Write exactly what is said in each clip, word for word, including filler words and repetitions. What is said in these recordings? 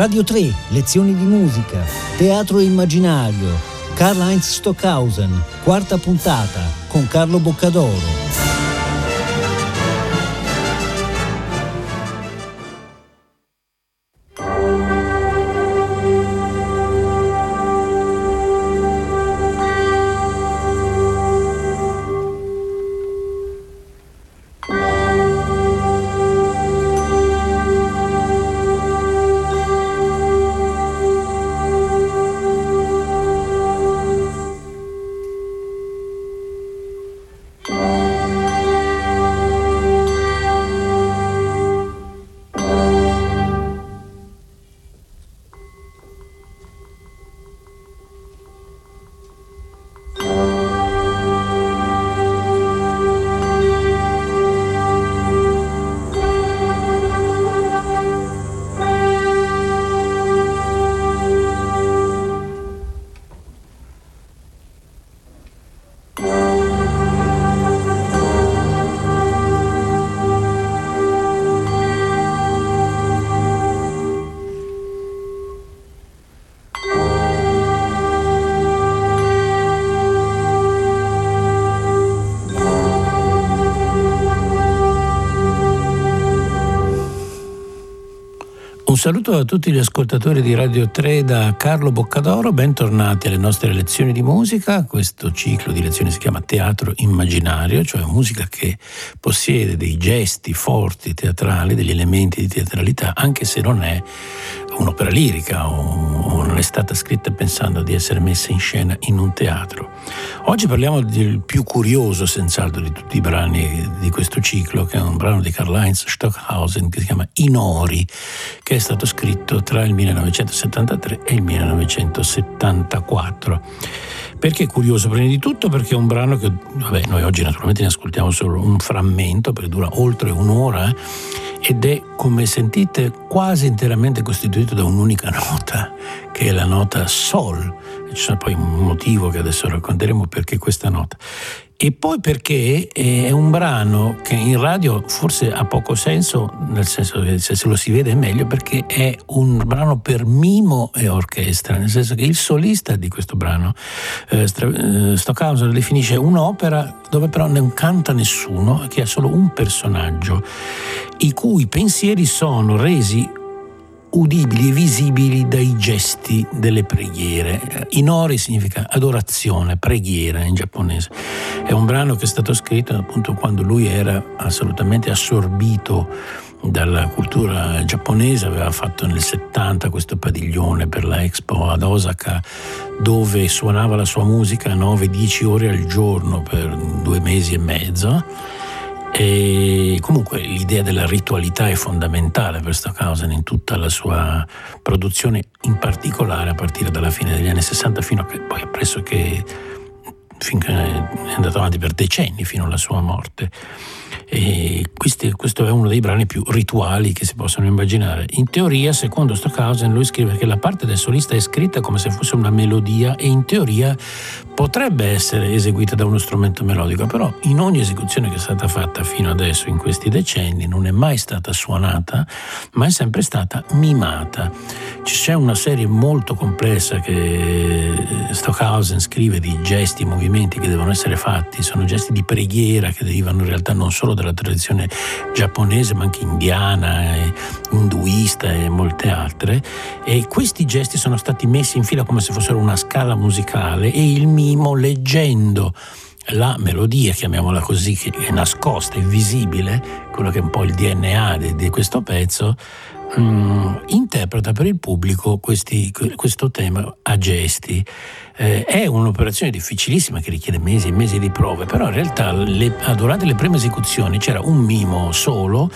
Radio tre, Lezioni di musica, Teatro immaginario, Karlheinz Stockhausen, quarta puntata con Carlo Boccadoro. Un saluto a tutti gli ascoltatori di Radio tre da Carlo Boccadoro, bentornati alle nostre lezioni di musica. Questo ciclo di lezioni si chiama Teatro Immaginario, cioè musica che possiede dei gesti forti teatrali, degli elementi di teatralità, anche se non è un'opera lirica o non è stata scritta pensando di essere messa in scena in un teatro. Oggi parliamo del più curioso, senz'altro, di tutti i brani di questo ciclo, che è un brano di Karlheinz Stockhausen che si chiama Inori, che è stato scritto tra il millenovecentosettantatré e il millenovecentosettantaquattro. Perché è curioso? Prima di tutto perché è un brano che, vabbè, noi oggi naturalmente ne ascoltiamo solo un frammento perché dura oltre un'ora eh, ed è, come sentite, quasi interamente costituito da un'unica nota, che è la nota Sol. C'è poi un motivo che adesso racconteremo perché questa nota. E poi perché è un brano che in radio forse ha poco senso, nel senso che se lo si vede è meglio, perché è un brano per mimo e orchestra, nel senso che il solista di questo brano, eh, Stockhausen, lo definisce un'opera dove però non canta nessuno, che ha solo un personaggio, i cui pensieri sono resi udibili e visibili dai gesti delle preghiere. Inori significa adorazione, preghiera in giapponese. È un brano che è stato scritto appunto quando lui era assolutamente assorbito dalla cultura giapponese. Aveva fatto nel settanta questo padiglione per la Expo ad Osaka, dove suonava la sua musica nove dieci ore al giorno per due mesi e mezzo. E comunque l'idea della ritualità è fondamentale per Stockhausen in tutta la sua produzione, in particolare a partire dalla fine degli anni sessanta fino a che poi pressoché finché è andato avanti per decenni fino alla sua morte. E questi, questo è uno dei brani più rituali che si possono immaginare. In teoria, secondo Stockhausen, lui scrive che la parte del solista è scritta come se fosse una melodia e in teoria potrebbe essere eseguita da uno strumento melodico, però in ogni esecuzione che è stata fatta fino adesso in questi decenni non è mai stata suonata, ma è sempre stata mimata. C'è una serie molto complessa che Stockhausen scrive di gesti, movimenti che devono essere fatti, sono gesti di preghiera che derivano in realtà non solo della tradizione giapponese ma anche indiana, e induista e molte altre, e questi gesti sono stati messi in fila come se fossero una scala musicale e il mimo, leggendo la melodia, chiamiamola così, che è nascosta, invisibile, quello che è un po' il D N A di, di questo pezzo, mh, interpreta per il pubblico questi, questo tema a gesti. Eh, è un'operazione difficilissima che richiede mesi e mesi di prove, però in realtà le, durante le prime esecuzioni c'era un mimo solo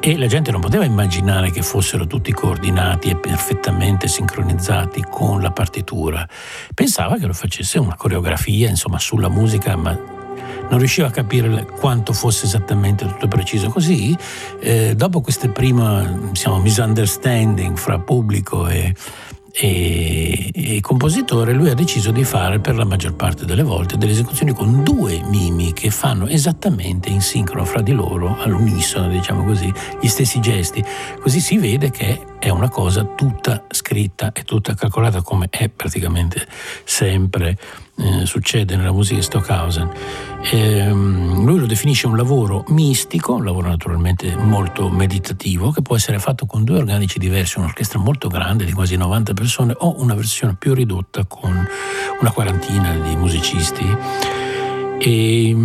e la gente non poteva immaginare che fossero tutti coordinati e perfettamente sincronizzati con la partitura. Pensava che lo facesse una coreografia, insomma, sulla musica, ma non riusciva a capire quanto fosse esattamente tutto preciso. Così, eh, dopo queste prime, diciamo, misunderstanding fra pubblico e e, e compositore, lui ha deciso di fare per la maggior parte delle volte delle esecuzioni con due mimi che fanno esattamente in sincrono fra di loro, all'unisono, diciamo così, gli stessi gesti. Così si vede che è una cosa tutta scritta e tutta calcolata, come è praticamente sempre eh, succede nella musica di Stockhausen. Ehm, lui lo definisce un lavoro mistico, un lavoro naturalmente molto meditativo, che può essere fatto con due organici diversi, un'orchestra molto grande di quasi novanta persone o una versione più ridotta con una quarantina di musicisti. E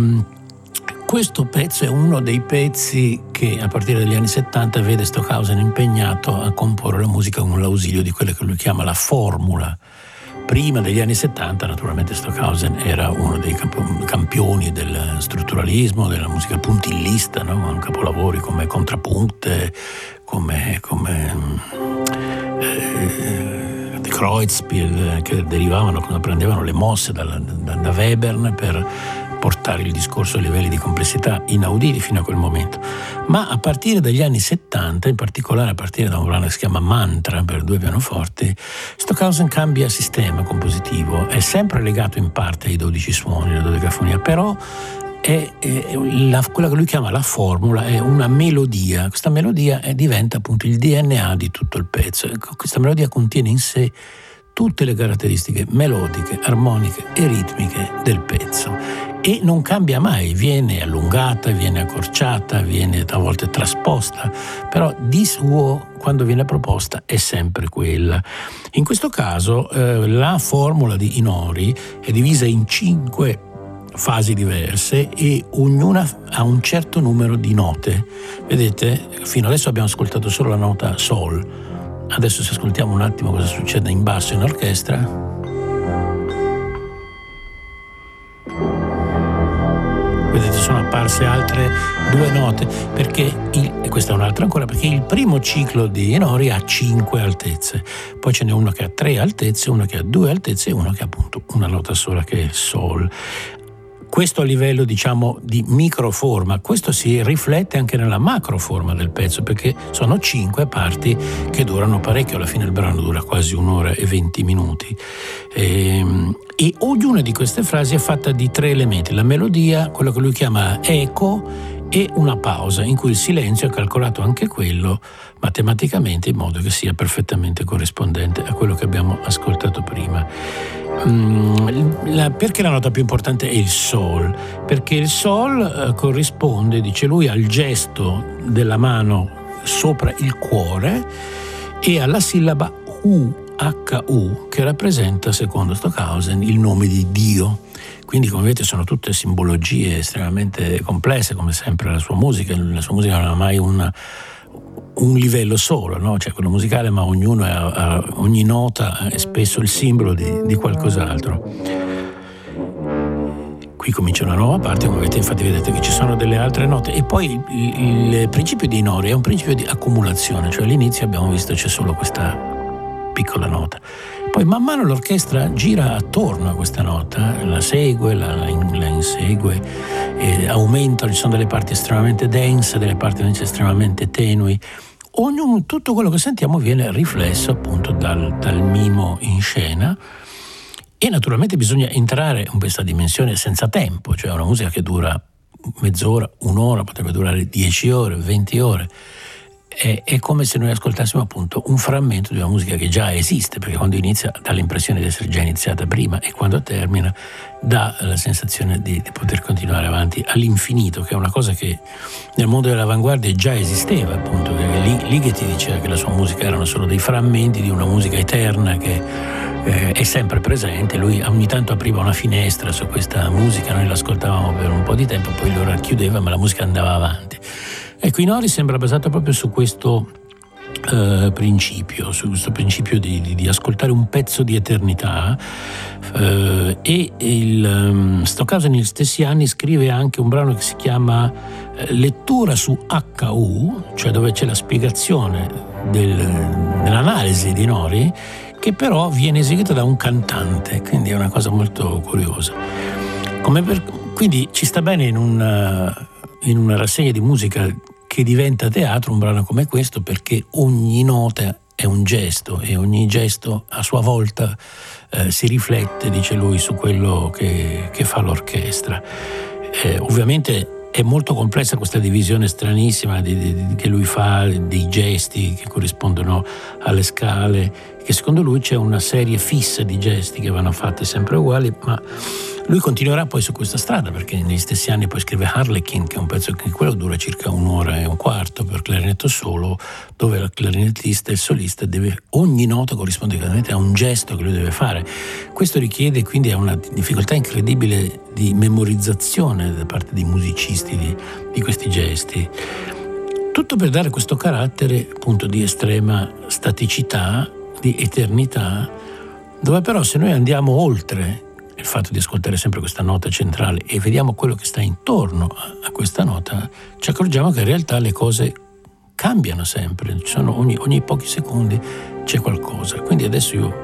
questo pezzo è uno dei pezzi che a partire dagli anni settanta vede Stockhausen impegnato a comporre la musica con l'ausilio di quella che lui chiama la formula. Prima degli anni settanta naturalmente Stockhausen era uno dei campioni del strutturalismo, della musica puntillista, no? Con capolavori come Contrappunte, come, come eh, The Creutzpil, che derivavano, quando prendevano le mosse dalla, da, da Webern per portare il discorso a livelli di complessità inauditi fino a quel momento. Ma a partire dagli anni settanta, in particolare a partire da un brano che si chiama Mantra per due pianoforti, Stockhausen cambia sistema compositivo, è sempre legato in parte ai dodici suoni, alla dodecafonia, però è, è la, quella che lui chiama la formula è una melodia. Questa melodia è, diventa appunto il D N A di tutto il pezzo. Questa melodia contiene in sé tutte le caratteristiche melodiche, armoniche e ritmiche del pezzo e non cambia mai, viene allungata, viene accorciata, viene a volte trasposta, però di suo quando viene proposta è sempre quella. In questo caso eh, la formula di Inori è divisa in cinque fasi diverse e ognuna ha un certo numero di note. Vedete, fino adesso abbiamo ascoltato solo la nota Sol. Adesso ci ascoltiamo un attimo cosa succede in basso in orchestra. Vedete, sono apparse altre due note, perché il, e questa è un'altra ancora, perché il primo ciclo di Inori ha cinque altezze, poi ce n'è uno che ha tre altezze, uno che ha due altezze e uno che ha appunto una nota sola che è Sol. Questo a livello, diciamo, di microforma, questo si riflette anche nella macroforma del pezzo, perché sono cinque parti che durano parecchio, alla fine il brano dura quasi un'ora e venti minuti. E, e ognuna di queste frasi è fatta di tre elementi: la melodia, quello che lui chiama eco, e una pausa in cui il silenzio è calcolato anche quello matematicamente in modo che sia perfettamente corrispondente a quello che abbiamo ascoltato prima. Mm, la, perché la nota più importante è il Sol? Perché il Sol eh, corrisponde, dice lui, al gesto della mano sopra il cuore e alla sillaba U H U, che rappresenta, secondo Stockhausen, il nome di Dio. Quindi, come vedete, sono tutte simbologie estremamente complesse, come sempre la sua musica. La sua musica non ha mai una, un livello solo, no? Cioè quello musicale, ma ognuno è, ha, ogni nota è spesso il simbolo di, di qualcos'altro. Qui comincia una nuova parte, come vedete, infatti vedete che ci sono delle altre note. E poi il, il principio di Inori è un principio di accumulazione, cioè all'inizio abbiamo visto c'è solo questa piccola nota. Poi man mano l'orchestra gira attorno a questa nota, la segue, la, la insegue, eh, aumenta, ci sono delle parti estremamente dense, delle parti invece estremamente tenui. Ognuno, tutto quello che sentiamo viene riflesso appunto dal, dal mimo in scena. E naturalmente bisogna entrare in questa dimensione senza tempo, cioè una musica che dura mezz'ora, un'ora, potrebbe durare dieci ore, venti ore. È, è come se noi ascoltassimo appunto un frammento di una musica che già esiste, perché quando inizia dà l'impressione di essere già iniziata prima e quando termina dà la sensazione di, di poter continuare avanti all'infinito, che è una cosa che nel mondo dell'avanguardia già esisteva, appunto. Ligeti diceva che la sua musica erano solo dei frammenti di una musica eterna che eh, è sempre presente. Lui ogni tanto apriva una finestra su questa musica, noi l'ascoltavamo per un po' di tempo, poi lo racchiudeva, ma la musica andava avanti. Ecco, Inori sembra basato proprio su questo eh, principio, su questo principio di, di, di ascoltare un pezzo di eternità. Eh, e il um, Stockhausen negli stessi anni scrive anche un brano che si chiama eh, Lettura su H U, cioè dove c'è la spiegazione del, dell'analisi di Inori, che però viene eseguita da un cantante, quindi è una cosa molto curiosa. Come per, quindi ci sta bene in un... in una rassegna di musica che diventa teatro un brano come questo, perché ogni nota è un gesto, e ogni gesto a sua volta eh, si riflette, dice lui, su quello che, che fa l'orchestra. Eh, ovviamente è molto complessa questa divisione stranissima di, di, che lui fa dei gesti che corrispondono alle scale, che secondo lui c'è una serie fissa di gesti che vanno fatti sempre uguali, ma lui continuerà poi su questa strada, perché negli stessi anni poi scrive Harlequin, che è un pezzo che quello dura circa un'ora e un quarto per clarinetto solo, dove il clarinettista e il solista deve, ogni nota corrisponde a un gesto che lui deve fare. Questo richiede quindi una difficoltà incredibile di memorizzazione da parte dei musicisti di, di questi gesti. Tutto per dare questo carattere appunto di estrema staticità, di eternità, dove però se noi andiamo oltre il fatto di ascoltare sempre questa nota centrale e vediamo quello che sta intorno a questa nota, ci accorgiamo che in realtà le cose cambiano sempre, sono ogni, ogni pochi secondi c'è qualcosa. Quindi adesso io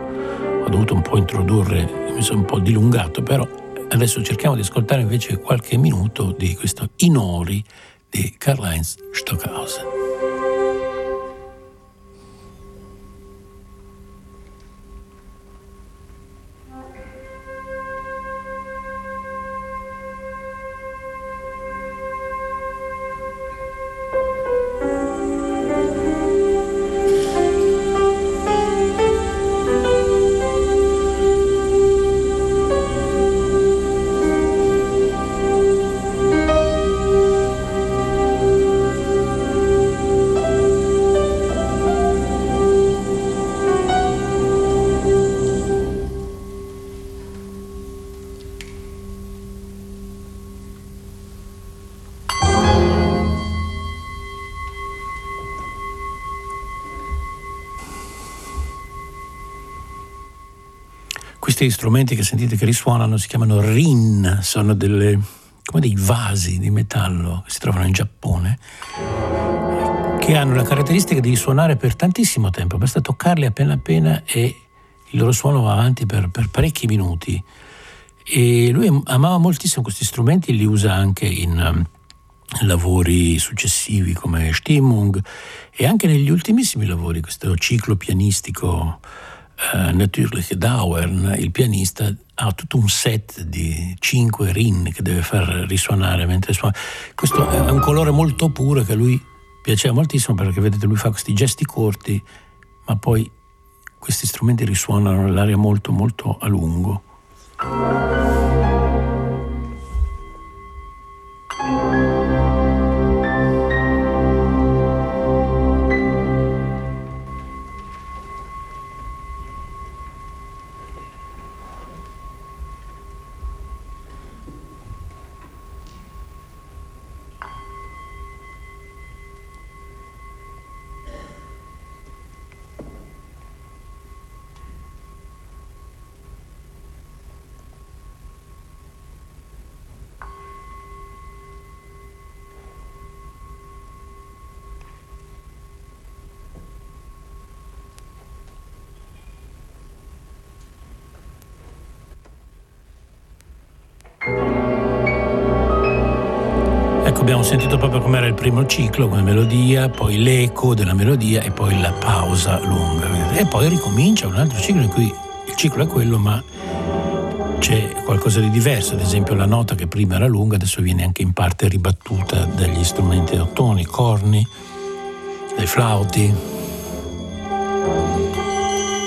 ho dovuto un po' introdurre, mi sono un po' dilungato, però adesso cerchiamo di ascoltare invece qualche minuto di questo Inori di Karlheinz Stockhausen. Questi strumenti che sentite che risuonano si chiamano rin, sono delle, come dei vasi di metallo che si trovano in Giappone, che hanno la caratteristica di suonare per tantissimo tempo, basta toccarli appena appena e il loro suono va avanti per, per parecchi minuti. E lui amava moltissimo questi strumenti, li usa anche in lavori successivi come Stimmung e anche negli ultimissimi lavori, questo ciclo pianistico Uh, Natürlich, Dawern, il pianista ha tutto un set di cinque rin che deve far risuonare mentre suona. Questo è un colore molto puro che a lui piaceva moltissimo, perché vedete lui fa questi gesti corti ma poi questi strumenti risuonano nell'aria molto molto a lungo. Abbiamo sentito proprio com'era il primo ciclo, come melodia, poi l'eco della melodia e poi la pausa lunga. E poi ricomincia un altro ciclo in cui il ciclo è quello, ma c'è qualcosa di diverso. Ad esempio la nota che prima era lunga adesso viene anche in parte ribattuta dagli strumenti ottoni, corni, dai flauti. In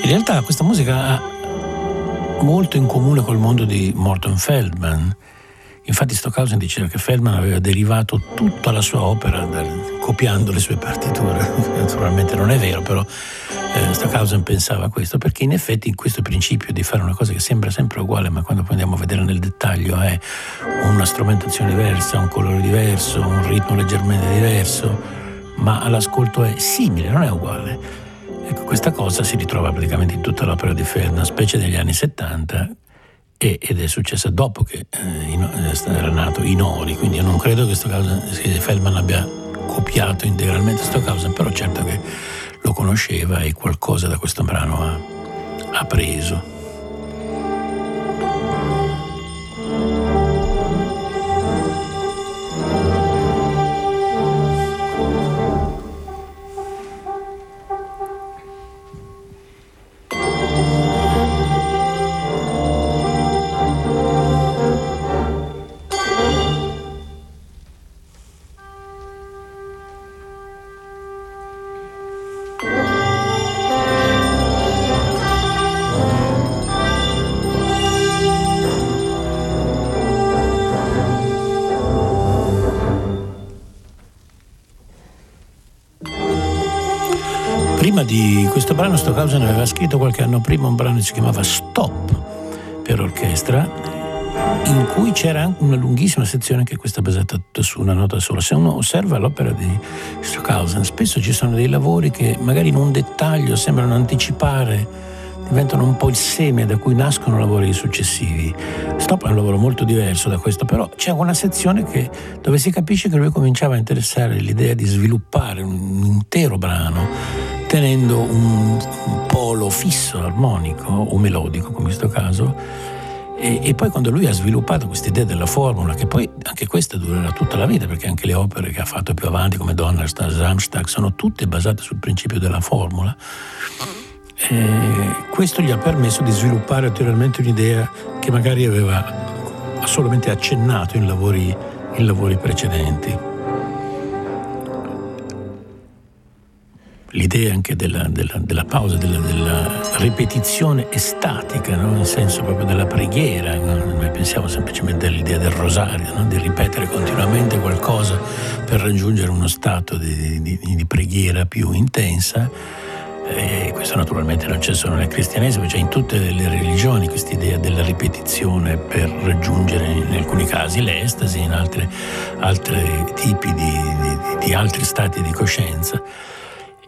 realtà questa musica ha molto in comune col mondo di Morton Feldman. Infatti Stockhausen diceva che Feldman aveva derivato tutta la sua opera dal, copiando le sue partiture. Naturalmente non è vero, però eh, Stockhausen pensava questo, perché in effetti questo principio di fare una cosa che sembra sempre uguale, ma quando poi andiamo a vedere nel dettaglio è una strumentazione diversa, un colore diverso, un ritmo leggermente diverso, ma all'ascolto è simile, non è uguale. Ecco, questa cosa si ritrova praticamente in tutta l'opera di Feldman, specie negli anni settanta, ed è successa dopo che era nato Inori, quindi io non credo che Feldman abbia copiato integralmente Stockhausen, però certo che lo conosceva e qualcosa da questo brano ha, ha preso. prima di questo brano Stockhausen aveva scritto qualche anno prima un brano che si chiamava Stop per orchestra, in cui c'era anche una lunghissima sezione che questa basata tutta su una nota sola. Se uno osserva l'opera di Stockhausen, spesso ci sono dei lavori che magari in un dettaglio sembrano anticipare, diventano un po' il seme da cui nascono lavori successivi. Stop è un lavoro molto diverso da questo, però c'è una sezione che, dove si capisce che lui cominciava a interessare l'idea di sviluppare un intero brano tenendo un, un polo fisso armonico o melodico, come in questo caso. E, e poi quando lui ha sviluppato questa idea della formula, che poi anche questa durerà tutta la vita, perché anche le opere che ha fatto più avanti come Donnerstag, Samstag sono tutte basate sul principio della formula, e questo gli ha permesso di sviluppare ulteriormente un'idea che magari aveva solamente accennato in lavori, in lavori precedenti. L'idea anche della, della, della pausa, della, della ripetizione estatica, no? Nel senso proprio della preghiera, no? Noi pensiamo semplicemente all'idea del rosario, no? Di ripetere continuamente qualcosa per raggiungere uno stato di, di, di preghiera più intensa. E questo naturalmente non c'è solo nel cristianesimo, c'è cioè in tutte le religioni questa idea della ripetizione per raggiungere in alcuni casi l'estasi, in altri tipi di, di, di altri stati di coscienza.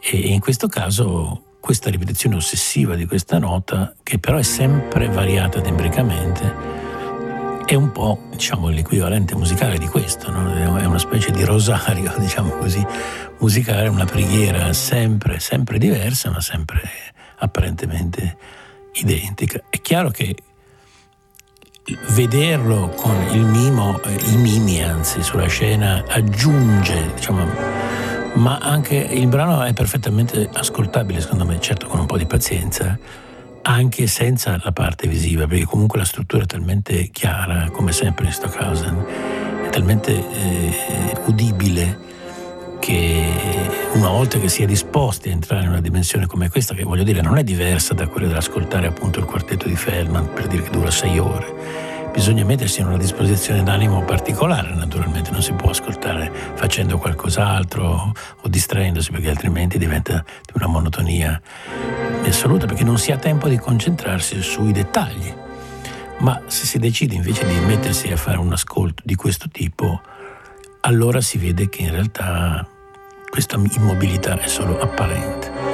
E in questo caso questa ripetizione ossessiva di questa nota, che però è sempre variata tembricamente, è un po', diciamo, l'equivalente musicale di questo, no? È una specie di rosario, diciamo così, musicale, una preghiera sempre, sempre diversa, ma sempre apparentemente identica. È chiaro che vederlo con il mimo, i mimi anzi, sulla scena aggiunge, diciamo. Ma anche il brano è perfettamente ascoltabile, secondo me, certo con un po' di pazienza, anche senza la parte visiva, perché comunque la struttura è talmente chiara, come sempre in Stockhausen, è talmente eh, udibile, che una volta che si è disposti a entrare in una dimensione come questa, che voglio dire non è diversa da quella dell'ascoltare appunto il quartetto di Feldman, per dire che dura sei ore, bisogna mettersi in una disposizione d'animo particolare, naturalmente non si può ascoltare facendo qualcos'altro o distraendosi, perché altrimenti diventa di una monotonia assoluta, perché non si ha tempo di concentrarsi sui dettagli. Ma se si decide invece di mettersi a fare un ascolto di questo tipo, allora si vede che in realtà questa immobilità è solo apparente.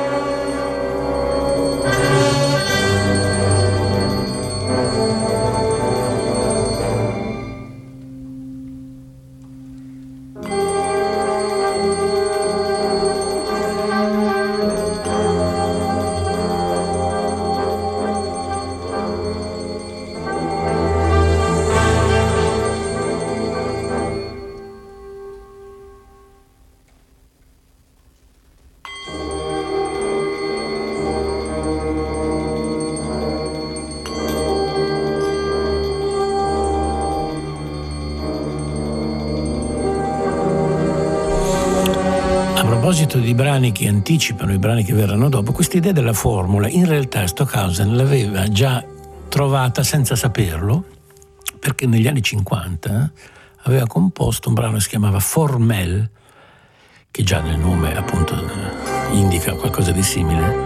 A proposito di brani che anticipano i brani che verranno dopo, questa idea della formula in realtà Stockhausen l'aveva già trovata senza saperlo, perché negli anni cinquanta aveva composto un brano che si chiamava Formel, che già nel nome appunto indica qualcosa di simile,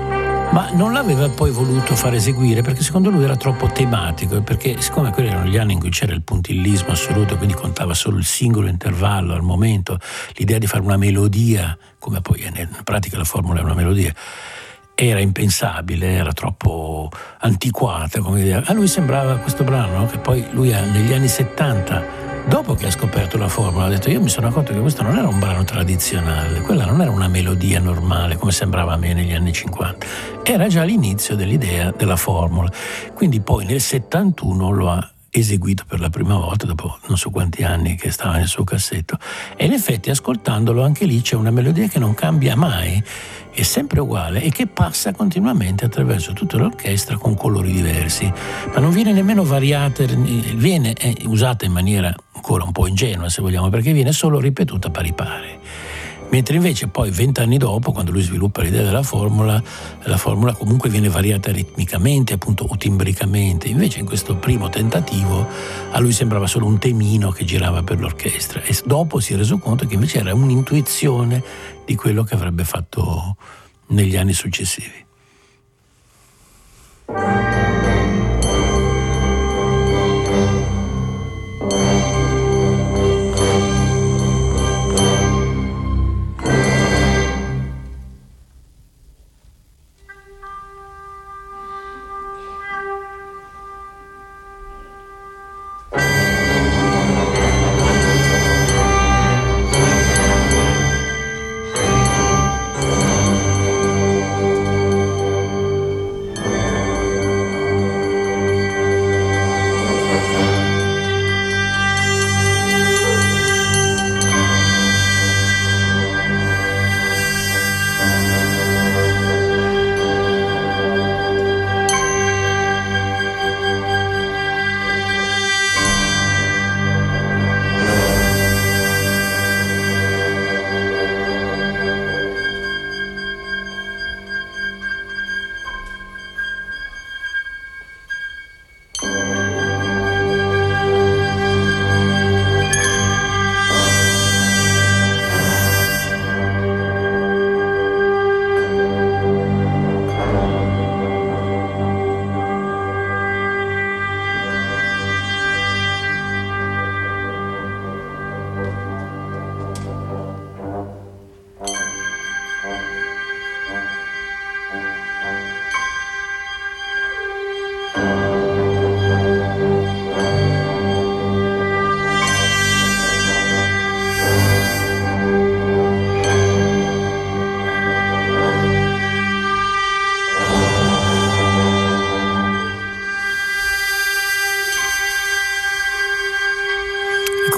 ma non l'aveva poi voluto far eseguire perché secondo lui era troppo tematico, e perché siccome quelli erano gli anni in cui c'era il puntillismo assoluto, quindi contava solo il singolo intervallo al momento, l'idea di fare una melodia, come poi in pratica la formula è una melodia, era impensabile, era troppo antiquata come idea. A lui sembrava questo brano, no? Che poi lui negli anni settanta, dopo che ha scoperto la formula, ha detto: io mi sono accorto che questo non era un brano tradizionale, quella non era una melodia normale come sembrava a me negli anni cinquanta, era già l'inizio dell'idea della formula. Quindi poi nel settantuno lo ha eseguito per la prima volta dopo non so quanti anni che stava nel suo cassetto, e in effetti ascoltandolo anche lì c'è una melodia che non cambia mai, è sempre uguale e che passa continuamente attraverso tutta l'orchestra con colori diversi, ma non viene nemmeno variata, viene usata in maniera ancora un po' ingenua se vogliamo, perché viene solo ripetuta pari pari. Mentre invece poi vent'anni dopo, quando lui sviluppa l'idea della formula, la formula comunque viene variata ritmicamente, appunto, o timbricamente. Invece in questo primo tentativo a lui sembrava solo un temino che girava per l'orchestra, e dopo si è reso conto che invece era un'intuizione di quello che avrebbe fatto negli anni successivi.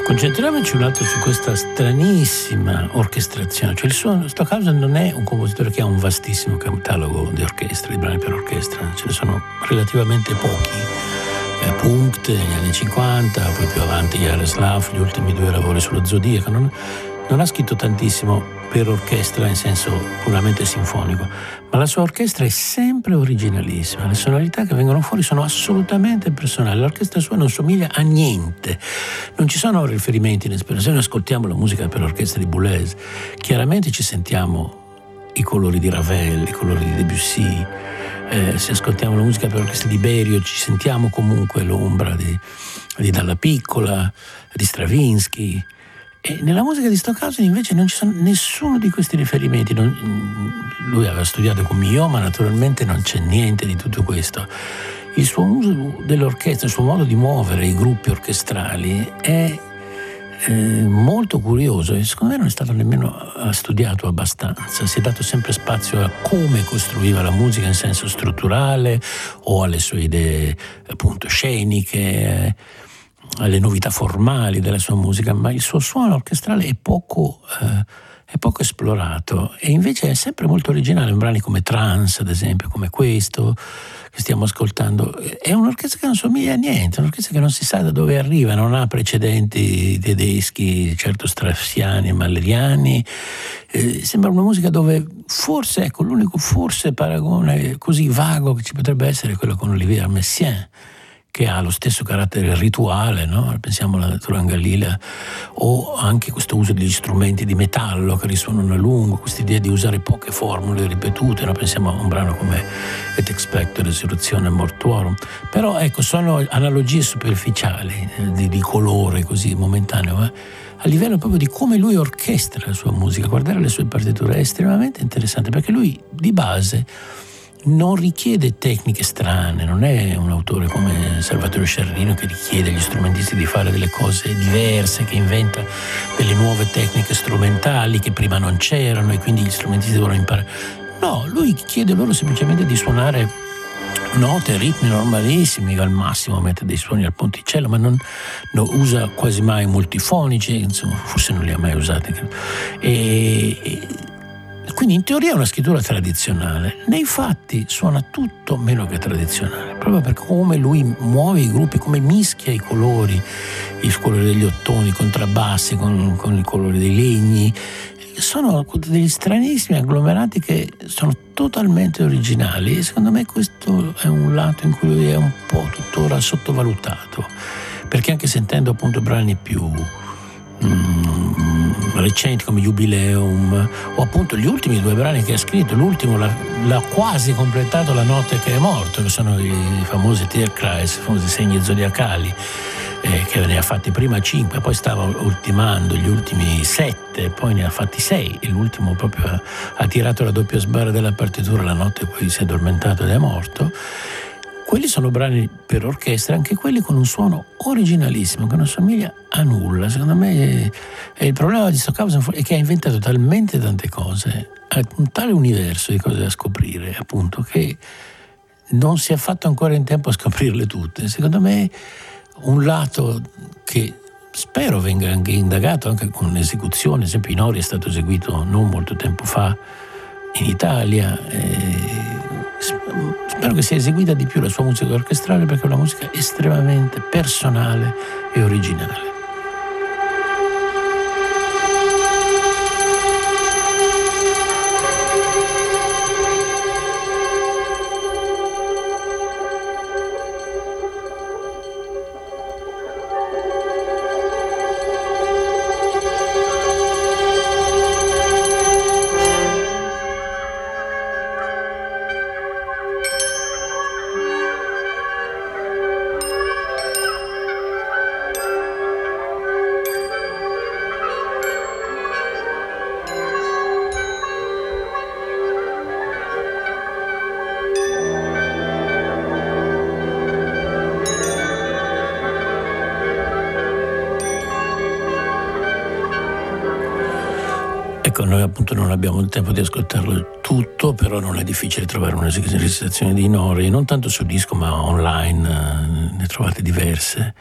Concentriamoci un attimo su questa stranissima orchestrazione, cioè il suo Stockhausen non è un compositore che ha un vastissimo catalogo di orchestre, di brani per orchestra, ce ne sono relativamente pochi, eh, Punkte negli anni cinquanta, poi più avanti Jaroslav, gli ultimi due lavori sullo Zodiaco, non, non ha scritto tantissimo per orchestra in senso puramente sinfonico, ma la sua orchestra è sempre originalissima, le sonorità che vengono fuori sono assolutamente personali, l'orchestra sua non somiglia a niente, non ci sono riferimenti in esperienza. Se noi ascoltiamo la musica per l'orchestra di Boulez, chiaramente ci sentiamo i colori di Ravel, i colori di Debussy, eh, se ascoltiamo la musica per l'orchestra di Berio ci sentiamo comunque l'ombra di, di Dalla Piccola, di Stravinsky. E nella musica di Stockhausen invece non ci sono nessuno di questi riferimenti, non, lui aveva studiato con Miyoma, naturalmente non c'è niente di tutto questo. Il suo uso dell'orchestra, il suo modo di muovere i gruppi orchestrali è eh, molto curioso e secondo me non è stato nemmeno studiato abbastanza, si è dato sempre spazio a come costruiva la musica in senso strutturale o alle sue idee appunto sceniche, alle novità formali della sua musica, ma il suo suono orchestrale è poco, eh, è poco esplorato e invece è sempre molto originale in brani come Trance, ad esempio, come questo che stiamo ascoltando. È un'orchestra che non somiglia a niente, è un'orchestra che non si sa da dove arriva, non ha precedenti tedeschi, certo stravissiani e mahleriani, eh, sembra una musica dove forse, ecco, l'unico forse paragone così vago che ci potrebbe essere è quello con Olivier Messiaen, che ha lo stesso carattere rituale, no? Pensiamo alla Turangalila, o anche questo uso degli strumenti di metallo che risuonano a lungo, questa idea di usare poche formule ripetute, no? Pensiamo a un brano come Et Expector, Resurrezione Mortuorum, però ecco, sono analogie superficiali eh, di, di colore così momentaneo, ma a livello proprio di come lui orchestra la sua musica, guardare le sue partiture è estremamente interessante, perché lui di base non richiede tecniche strane, non è un autore come Salvatore Sciarrino che richiede agli strumentisti di fare delle cose diverse, che inventa delle nuove tecniche strumentali che prima non c'erano e quindi gli strumentisti devono imparare. No, lui chiede loro semplicemente di suonare note, ritmi normalissimi, al massimo mette dei suoni al ponticello, ma non, non usa quasi mai multifonici, insomma, forse non li ha mai usati. E... e quindi in teoria è una scrittura tradizionale, nei fatti suona tutto meno che tradizionale, proprio per come lui muove i gruppi, come mischia i colori, i colori degli ottoni, i contrabbassi con, con i colori dei legni, sono degli stranissimi agglomerati che sono totalmente originali e secondo me questo è un lato in cui lui è un po' tuttora sottovalutato, perché anche sentendo appunto brani più mh, recenti come Jubileum, o appunto gli ultimi due brani che ha scritto, l'ultimo l'ha quasi completato La notte che è morto, che sono i, i famosi Tierkreis, i famosi segni zodiacali, eh, che ne ha fatti prima cinque, poi stava ultimando gli ultimi sette, poi ne ha fatti sei, e l'ultimo proprio ha, ha tirato la doppia sbarra della partitura la notte, poi si è addormentato ed è morto. Quelli sono brani per orchestra, anche quelli con un suono originalissimo che non somiglia a nulla. Secondo me è il problema di Stockhausen è che ha inventato talmente tante cose, un tale universo di cose da scoprire, appunto, che non si è fatto ancora in tempo a scoprirle tutte. Secondo me un lato che spero venga anche indagato anche con l'esecuzione, ad esempio Inori è stato eseguito non molto tempo fa in Italia, e spero che sia eseguita di più la sua musica orchestrale, perché è una musica estremamente personale e originale. Appunto non abbiamo il tempo di ascoltarlo tutto, però non è difficile trovare una registrazione di Inori, non tanto su disco ma online, ne trovate diverse,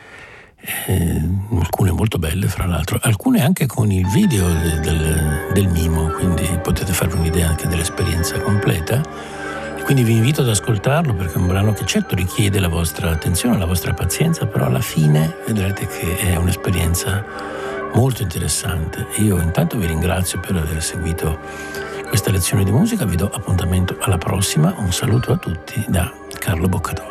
eh, alcune molto belle fra l'altro, alcune anche con il video del, del, del mimo, quindi potete farvi un'idea anche dell'esperienza completa. E quindi vi invito ad ascoltarlo, perché è un brano che certo richiede la vostra attenzione, la vostra pazienza, però alla fine vedrete che è un'esperienza molto interessante. Io intanto vi ringrazio per aver seguito questa lezione di musica, vi do appuntamento alla prossima, un saluto a tutti da Carlo Boccadoro.